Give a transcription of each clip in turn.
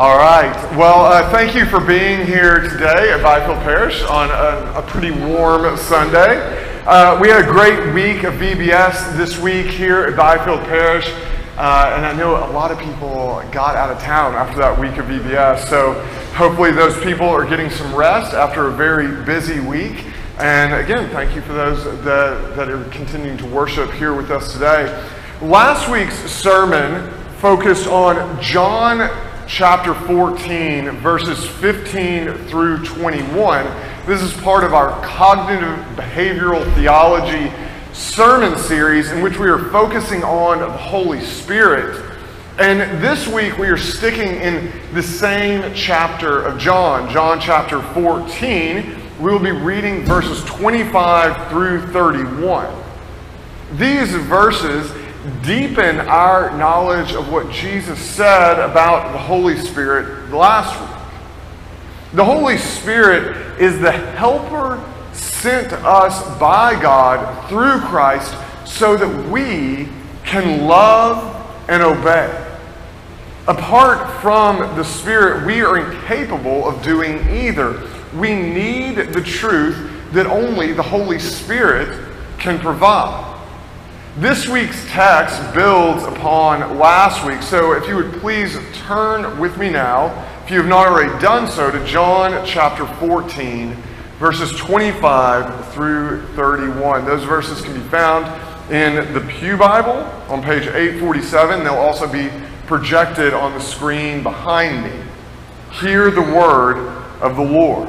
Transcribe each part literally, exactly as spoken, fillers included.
All right. Well, uh, thank you for being here today at Byfield Parish on a, a pretty warm Sunday. Uh, we had a great week of V B S this week here at Byfield Parish, uh, and I know a lot of people got out of town after that week of V B S, so hopefully those people are getting some rest after a very busy week. And again, thank you for those that, that are continuing to worship here with us today. Last week's sermon focused on John chapter fourteen, verses fifteen through twenty-one. This is part of our cognitive behavioral theology sermon series in which we are focusing on the Holy Spirit. And this week we are sticking in the same chapter of John, John chapter fourteen. We will be reading verses twenty-five through thirty-one. These verses deepen our knowledge of what Jesus said about the Holy Spirit last week. The Holy Spirit is the helper sent us by God through Christ so that we can love and obey. Apart from the Spirit, we are incapable of doing either. We need the truth that only the Holy Spirit can provide. This week's text builds upon last week, so if you would please turn with me now, if you have not already done so, to John chapter fourteen, verses twenty-five through thirty-one. Those verses can be found in the Pew Bible on page eight forty-seven. They'll also be projected on the screen behind me. Hear the word of the Lord.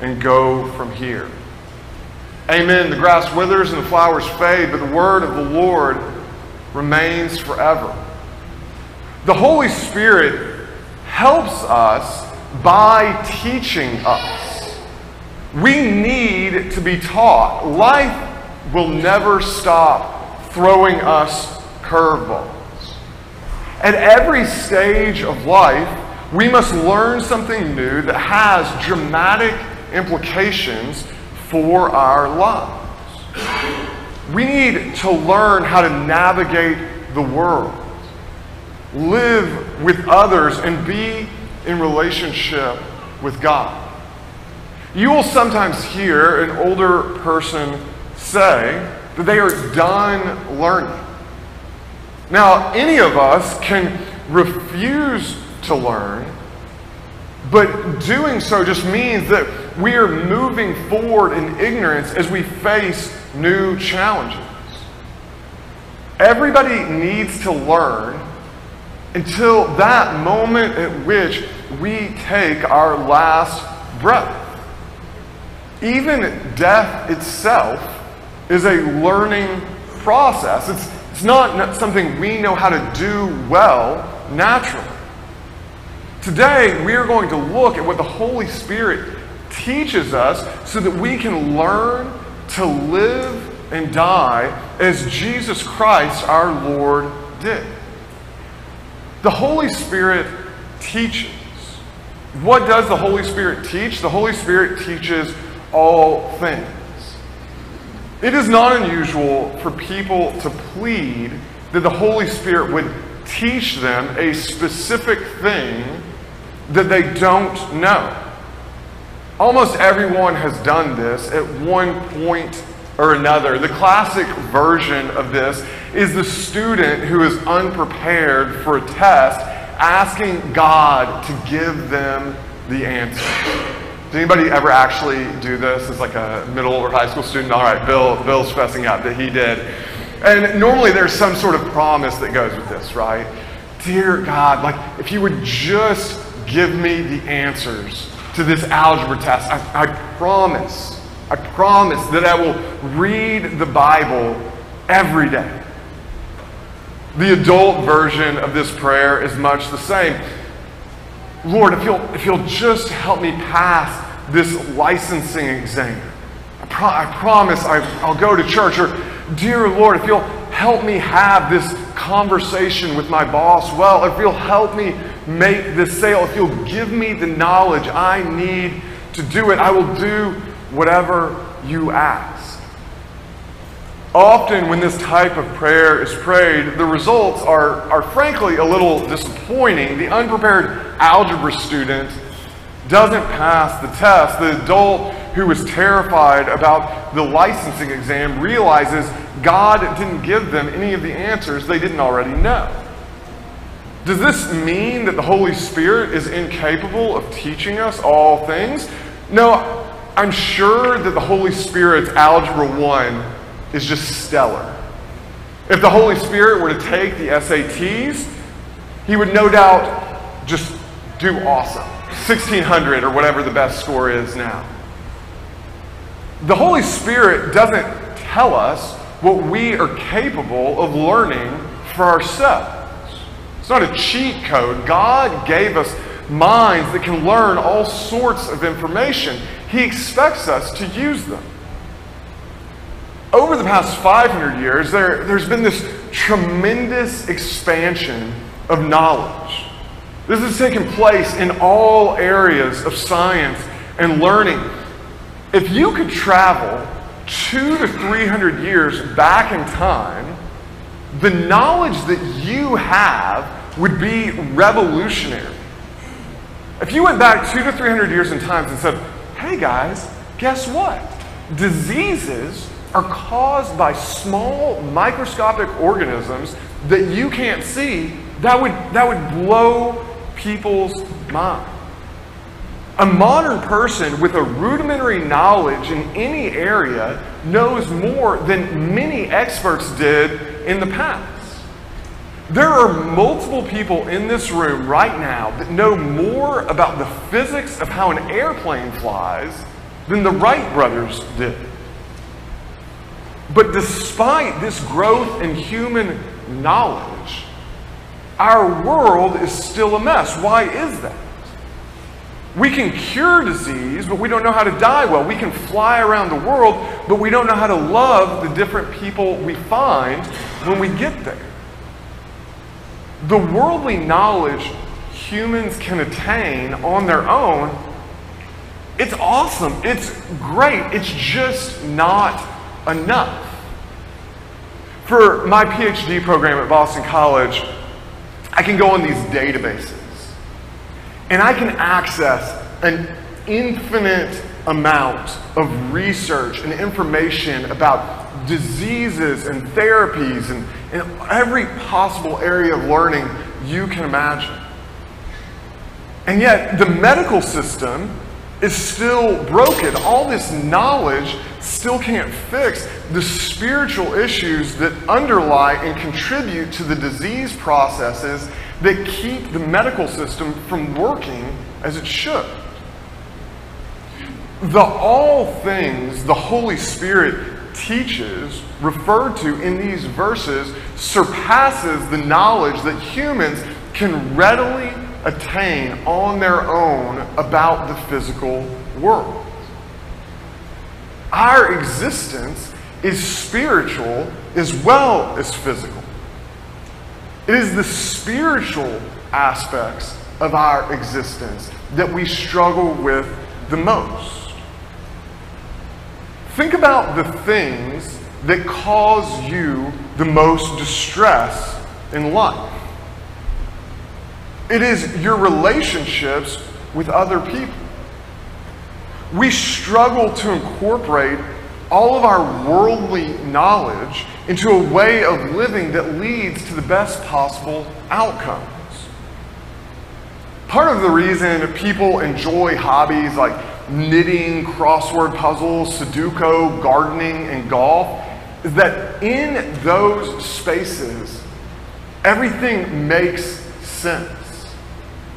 and go from here. Amen. The grass withers and the flowers fade, but the word of the Lord remains forever. The Holy Spirit helps us by teaching us. We need to be taught. Life will never stop throwing us curveballs. At every stage of life, we must learn something new that has dramatic implications for our lives. We need to learn how to navigate the world, live with others, and be in relationship with God. You will sometimes hear an older person say that they are done learning. Now, any of us can refuse to learn, but doing so just means that we are moving forward in ignorance as we face new challenges. Everybody needs to learn until that moment at which we take our last breath. Even death itself is a learning process. It's It's not something we know how to do well naturally. Today, we are going to look at what the Holy Spirit teaches us so that we can learn to live and die as Jesus Christ our Lord did. The Holy Spirit teaches. What does the Holy Spirit teach? The Holy Spirit teaches all things. It is not unusual for people to plead that the Holy Spirit would teach them a specific thing that they don't know. Almost everyone has done this at one point or another. The classic version of this is the student who is unprepared for a test asking God to give them the answer. Did anybody ever actually do this as like a middle or high school student? All right, Bill, Bill's stressing out that he did. And normally there's some sort of promise that goes with this, right? Dear God, like if you would just give me the answers to this algebra test, I, I promise, I promise that I will read the Bible every day. The adult version of this prayer is much the same. Lord, if you'll, if you'll just help me pass this licensing exam, I, pro- I promise I, I'll go to church. Or, dear Lord, if you'll help me have this conversation with my boss, well, if you'll help me make this sale, if you'll give me the knowledge I need to do it, I will do whatever you ask. Often when this type of prayer is prayed, the results are, are frankly a little disappointing. The unprepared algebra student doesn't pass the test. The adult who was terrified about the licensing exam realizes God didn't give them any of the answers they didn't already know. Does this mean that the Holy Spirit is incapable of teaching us all things? No, I'm sure that the Holy Spirit's Algebra one is just stellar. If the Holy Spirit were to take the S A Ts, he would no doubt just do awesome. sixteen hundred or whatever the best score is now. The Holy Spirit doesn't tell us what we are capable of learning for ourselves. It's not a cheat code. God gave us minds that can learn all sorts of information. He expects us to use them. Over the past five hundred years, there, there's been this tremendous expansion of knowledge. This has taken place in all areas of science and learning. If you could travel two to three hundred years back in time, the knowledge that you have would be revolutionary. If you went back two to three hundred years in time and said, hey guys, guess what? Diseases are caused by small microscopic organisms that you can't see, that would, that would blow people's mind. A modern person with a rudimentary knowledge in any area knows more than many experts did in the past. There are multiple people in this room right now that know more about the physics of how an airplane flies than the Wright brothers did. But despite this growth in human knowledge, our world is still a mess. Why is that? We can cure disease, but we don't know how to die well. We can fly around the world, but we don't know how to love the different people we find when we get there. The worldly knowledge humans can attain on their own, it's awesome, it's great, it's just not enough. For my P H D program at Boston College, I can go on these databases and I can access an infinite amount of research and information about diseases and therapies and, and every possible area of learning you can imagine. And yet the medical system is still broken. All this knowledge still can't fix the spiritual issues that underlie and contribute to the disease processes that keep the medical system from working as it should. The all things the Holy Spirit teaches, referred to in these verses, surpasses the knowledge that humans can readily attain on their own about the physical world. Our existence is spiritual as well as physical. It is the spiritual aspects of our existence that we struggle with the most. Think about the things that cause you the most distress in life. It is your relationships with other people. We struggle to incorporate all of our worldly knowledge into a way of living that leads to the best possible outcomes. Part of the reason people enjoy hobbies like knitting, crossword puzzles, Sudoku, gardening, and golf is that in those spaces, everything makes sense.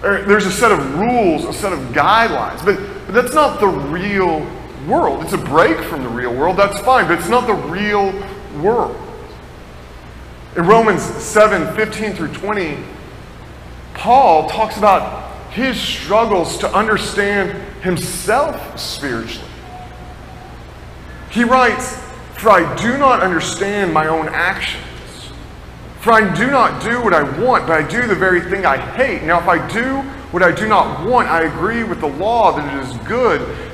There's a set of rules, a set of guidelines, but, but that's not the real world. It's a break from the real world, that's fine, but it's not the real world. In Romans seven, fifteen through twenty, Paul talks about his struggles to understand himself spiritually. He writes, "For I do not understand my own actions. For I do not do what I want, but I do the very thing I hate. Now if I do what I do not want, I agree with the law that it is good.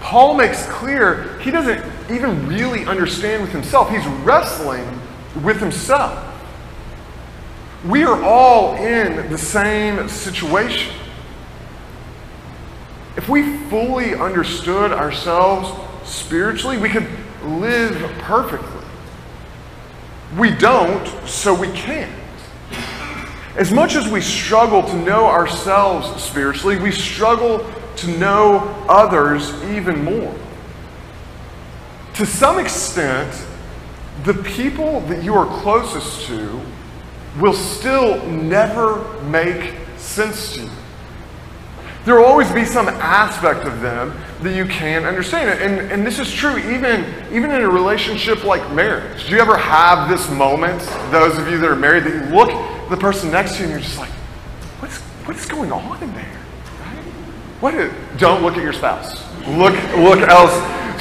Paul makes clear he doesn't even really understand with himself. He's wrestling with himself. We are all in the same situation. If we fully understood ourselves spiritually, we could live perfectly. We don't, so we can't. As much as we struggle to know ourselves spiritually, we struggle to know others even more. To some extent, the people that you are closest to will still never make sense to you. There will always be some aspect of them that you can't understand. And, and this is true even, even in a relationship like marriage. Do you ever have this moment, those of you that are married, that you look the person next to you and you're just like, what's what's going on in there? Right? What is, don't look at your spouse. Look look else.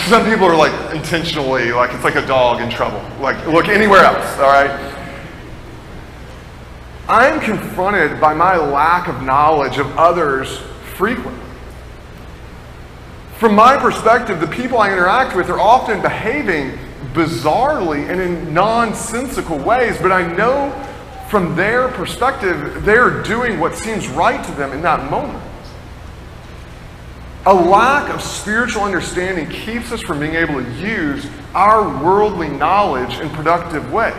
Some people are like intentionally, like it's like a dog in trouble. Like, look anywhere else, all right? I'm confronted by my lack of knowledge of others frequently. From my perspective, the people I interact with are often behaving bizarrely and in nonsensical ways, but I know from their perspective, they're doing what seems right to them in that moment. A lack of spiritual understanding keeps us from being able to use our worldly knowledge in productive ways.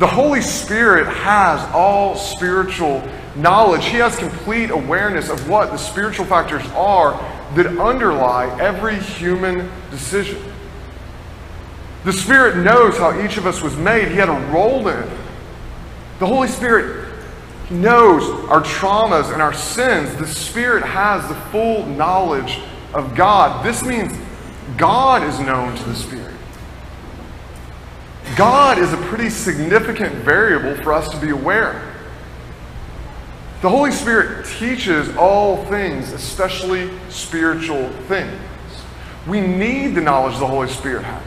The Holy Spirit has all spiritual knowledge. He has complete awareness of what the spiritual factors are that underlie every human decision. The Spirit knows how each of us was made. He had a role in it. The Holy Spirit knows our traumas and our sins. The Spirit has the full knowledge of God. This means God is known to the Spirit. God is a pretty significant variable for us to be aware of. The Holy Spirit teaches all things, especially spiritual things. We need the knowledge the Holy Spirit has.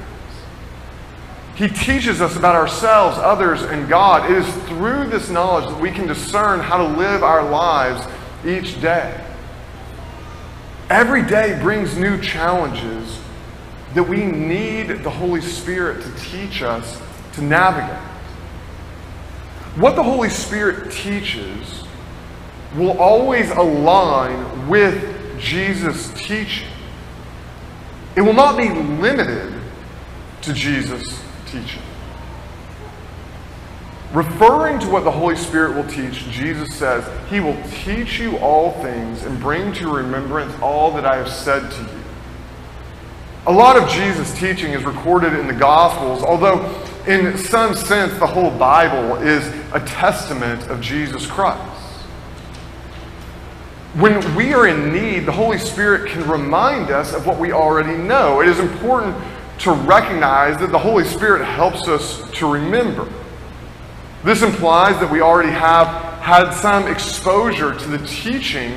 He teaches us about ourselves, others, and God. It is through this knowledge that we can discern how to live our lives each day. Every day brings new challenges that we need the Holy Spirit to teach us to navigate. What the Holy Spirit teaches will always align with Jesus' teaching. It will not be limited to Jesus' teaching. Referring to what the Holy Spirit will teach, Jesus says, "He will teach you all things and bring to remembrance all that I have said to you." A lot of Jesus' teaching is recorded in the Gospels, although in some sense the whole Bible is a testament of Jesus Christ. When we are in need, the Holy Spirit can remind us of what we already know. It is important to recognize that the Holy Spirit helps us to remember. This implies that we already have had some exposure to the teaching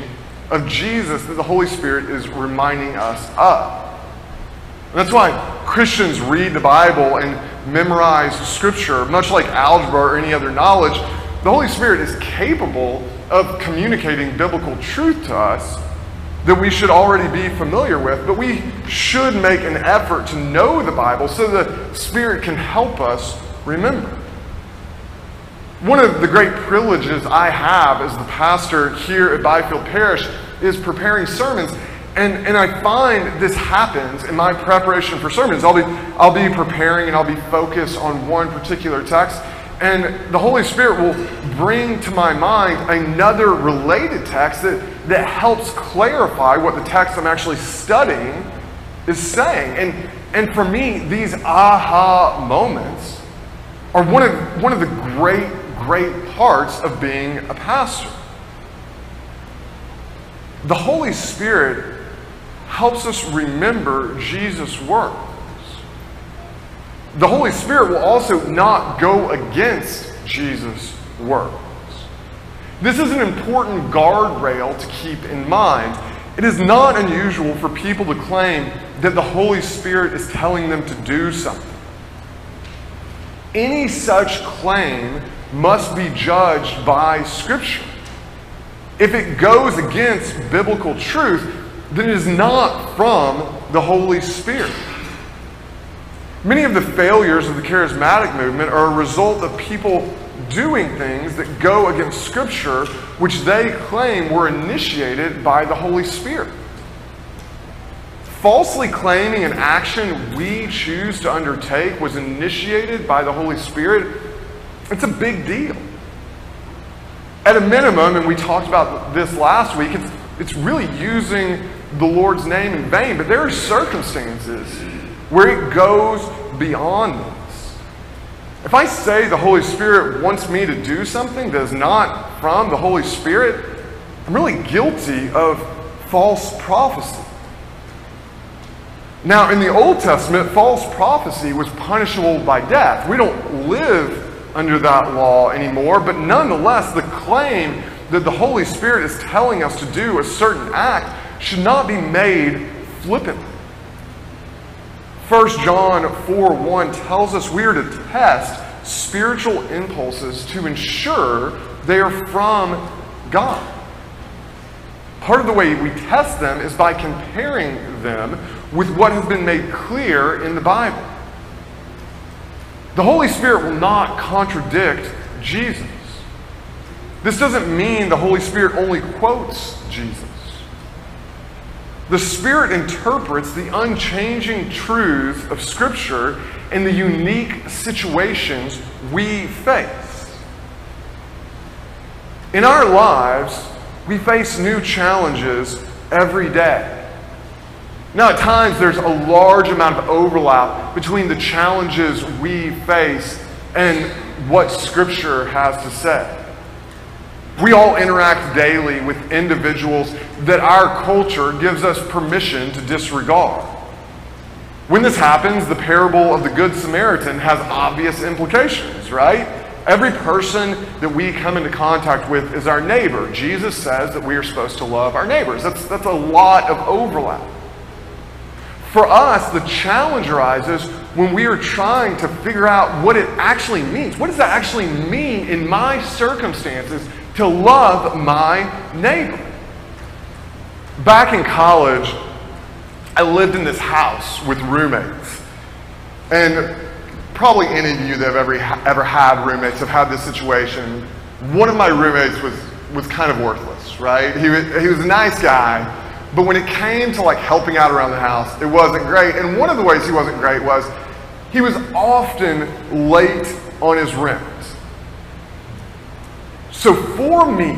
of Jesus that the Holy Spirit is reminding us of. And that's why Christians read the Bible and memorize Scripture, much like algebra or any other knowledge. The Holy Spirit is capable of communicating biblical truth to us that we should already be familiar with, but we should make an effort to know the Bible so the Spirit can help us remember. One of the great privileges I have as the pastor here at Byfield Parish is preparing sermons, and, and I find this happens in my preparation for sermons. I'll be, I'll be preparing and I'll be focused on one particular text, and the Holy Spirit will bring to my mind another related text that, that helps clarify what the text I'm actually studying is saying. And, and for me, these aha moments are one of, one of the great, great parts of being a pastor. The Holy Spirit helps us remember Jesus' work. The Holy Spirit will also not go against Jesus' words. This is an important guardrail to keep in mind. It is not unusual for people to claim that the Holy Spirit is telling them to do something. Any such claim must be judged by Scripture. If it goes against biblical truth, then it is not from the Holy Spirit. Many of the failures of the charismatic movement are a result of people doing things that go against Scripture, which they claim were initiated by the Holy Spirit. Falsely claiming an action we choose to undertake was initiated by the Holy Spirit, it's a big deal. At a minimum, and we talked about this last week, it's, it's really using the Lord's name in vain, but there are circumstances where it goes beyond this. If I say the Holy Spirit wants me to do something that is not from the Holy Spirit, I'm really guilty of false prophecy. Now, in the Old Testament, false prophecy was punishable by death. We don't live under that law anymore, but nonetheless, the claim that the Holy Spirit is telling us to do a certain act should not be made flippantly. First John four one tells us we are to test spiritual impulses to ensure they are from God. Part of the way we test them is by comparing them with what has been made clear in the Bible. The Holy Spirit will not contradict Jesus. This doesn't mean the Holy Spirit only quotes Jesus. The Spirit interprets the unchanging truth of Scripture in the unique situations we face. In our lives, we face new challenges every day. Now, at times, there's a large amount of overlap between the challenges we face and what Scripture has to say. We all interact daily with individuals that our culture gives us permission to disregard. When this happens, the parable of the Good Samaritan has obvious implications, right? Every person that we come into contact with is our neighbor. Jesus says that we are supposed to love our neighbors. That's, that's a lot of overlap. For us, the challenge arises when we are trying to figure out what it actually means. What does that actually mean in my circumstances to love my neighbor? Back in college, I lived in this house with roommates. And probably any of you that have ever, ever had roommates have had this situation. One of my roommates was, was kind of worthless, right? He was, he was a nice guy, but when it came to like helping out around the house, it wasn't great. And one of the ways he wasn't great was he was often late on his rent. So for me,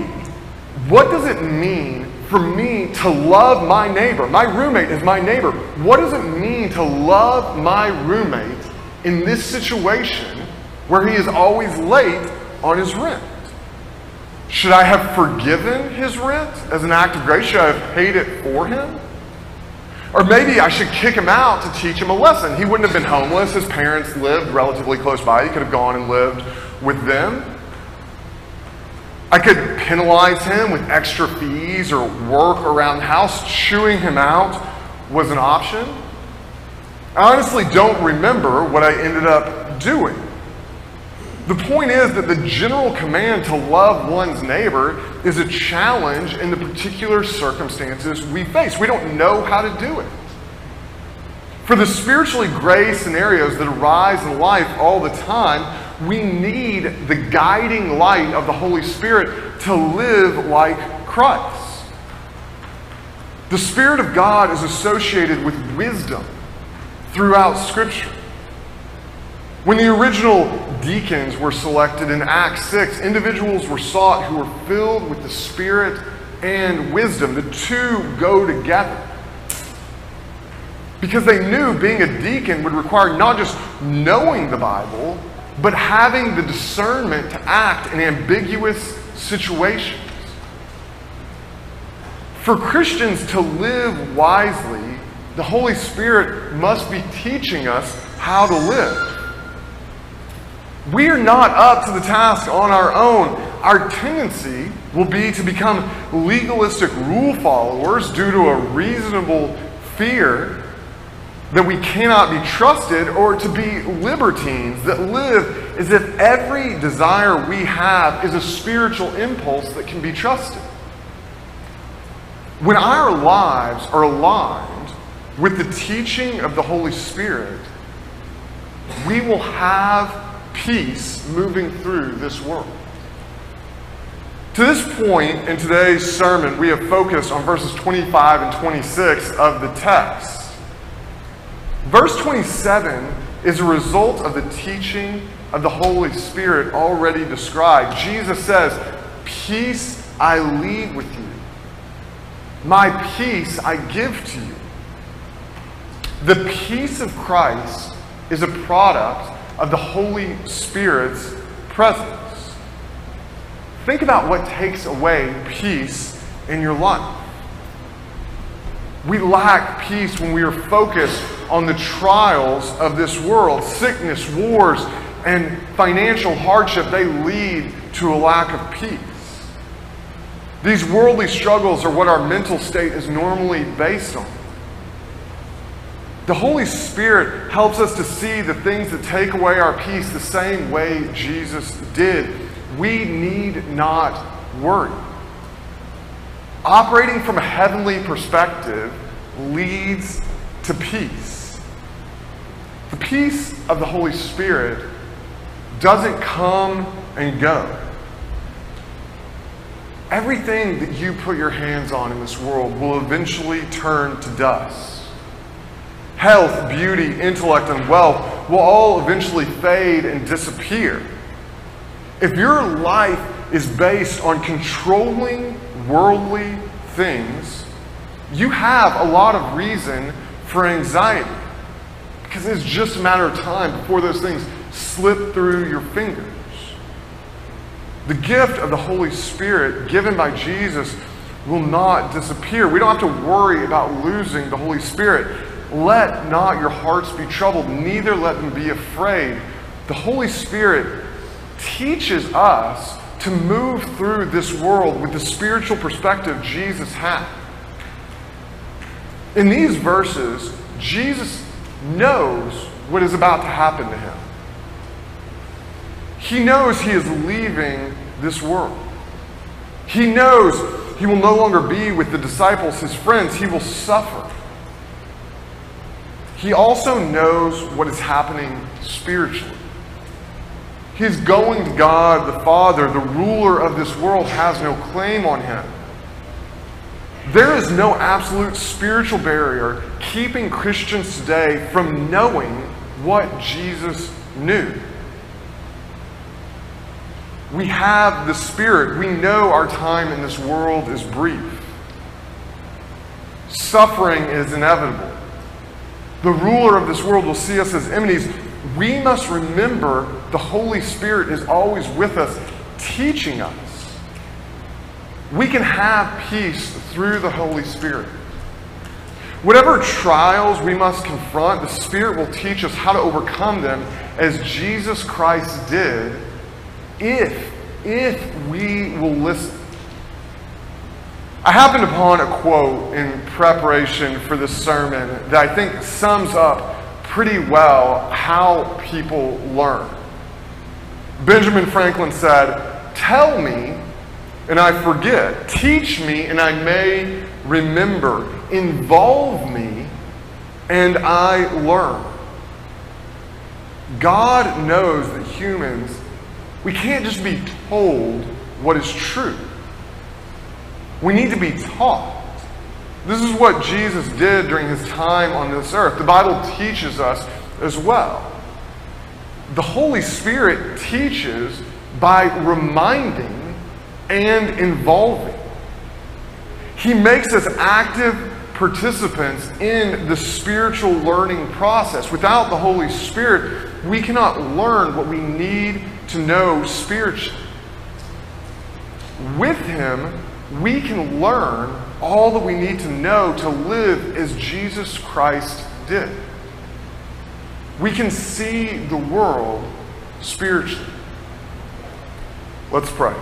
what does it mean for me to love my neighbor? My roommate is my neighbor. What does it mean to love my roommate in this situation where he is always late on his rent? Should I have forgiven his rent as an act of grace? Should I have paid it for him? Or maybe I should kick him out to teach him a lesson. He wouldn't have been homeless. His parents lived relatively close by. He could have gone and lived with them. I could penalize him with extra fees or work around the house. Chewing him out was an option. I honestly don't remember what I ended up doing. The point is that the general command to love one's neighbor is a challenge in the particular circumstances we face. We don't know how to do it. For the spiritually gray scenarios that arise in life all the time, we need the guiding light of the Holy Spirit to live like Christ. The Spirit of God is associated with wisdom throughout Scripture. When the original deacons were selected in Acts six, individuals were sought who were filled with the Spirit and wisdom. The two go together. Because they knew being a deacon would require not just knowing the Bible, but having the discernment to act in ambiguous situations. For Christians to live wisely, the Holy Spirit must be teaching us how to live. We are not up to the task on our own. Our tendency will be to become legalistic rule followers due to a reasonable fear that we cannot be trusted, or to be libertines that live as if every desire we have is a spiritual impulse that can be trusted. When our lives are aligned with the teaching of the Holy Spirit, we will have peace moving through this world. To this point in today's sermon, we have focused on verses twenty-five and twenty-six of the text. Verse twenty-seven is a result of the teaching of the Holy Spirit already described. Jesus says, "Peace I leave with you. My peace I give to you." The peace of Christ is a product of the Holy Spirit's presence. Think about what takes away peace in your life. We lack peace when we are focused on the trials of this world. Sickness, wars, and financial hardship, they lead to a lack of peace. These worldly struggles are what our mental state is normally based on. The Holy Spirit helps us to see the things that take away our peace the same way Jesus did. We need not worry. Operating from a heavenly perspective leads to peace. The peace of the Holy Spirit doesn't come and go. Everything that you put your hands on in this world will eventually turn to dust. Health, beauty, intellect, and wealth will all eventually fade and disappear. If your life is based on controlling worldly things, you have a lot of reason for anxiety, because it's just a matter of time before those things slip through your fingers. The gift of the Holy Spirit given by Jesus will not disappear. We don't have to worry about losing the Holy Spirit. Let not your hearts be troubled, neither let them be afraid. The Holy Spirit teaches us to move through this world with the spiritual perspective Jesus had. In these verses, Jesus knows what is about to happen to him. He knows he is leaving this world. He knows he will no longer be with the disciples, his friends. He will suffer. He also knows what is happening spiritually. He's going to God the Father. The ruler of this world has no claim on him. There is no absolute spiritual barrier keeping Christians today from knowing what Jesus knew. We have the Spirit. We know our time in this world is brief. Suffering is inevitable. The ruler of this world will see us as enemies. We must remember the Holy Spirit is always with us, teaching us. We can have peace through the Holy Spirit. Whatever trials we must confront, the Spirit will teach us how to overcome them, as Jesus Christ did, if, if we will listen. I happened upon a quote in preparation for this sermon that I think sums up pretty well how people learn. Benjamin Franklin said, "Tell me and I forget. Teach me, and I may remember. Involve me, and I learn. God knows that humans, we can't just be told what is true. We need to be taught. This is what Jesus did during his time on this earth. The Bible teaches us as well. The Holy Spirit teaches by reminding and involving. He makes us active participants in the spiritual learning process. Without the Holy Spirit, we cannot learn what we need to know spiritually. With him, we can learn all that we need to know to live as Jesus Christ did. We can see the world spiritually. Let's pray.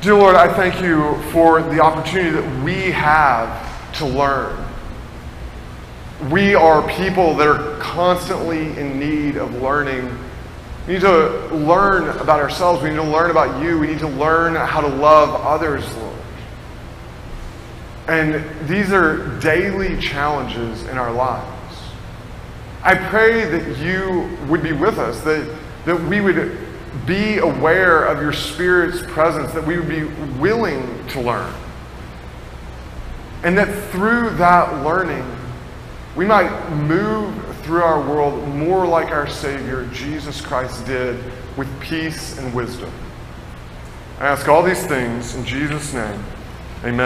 Dear Lord, I thank you for the opportunity that we have to learn. We are people that are constantly in need of learning. We need to learn about ourselves. We need to learn about you. We need to learn how to love others, Lord. And these are daily challenges in our lives. I pray that you would be with us, that, that we would be aware of your Spirit's presence, that we would be willing to learn. And that through that learning, we might move through our world more like our Savior, Jesus Christ, did, with peace and wisdom. I ask all these things in Jesus' name. Amen.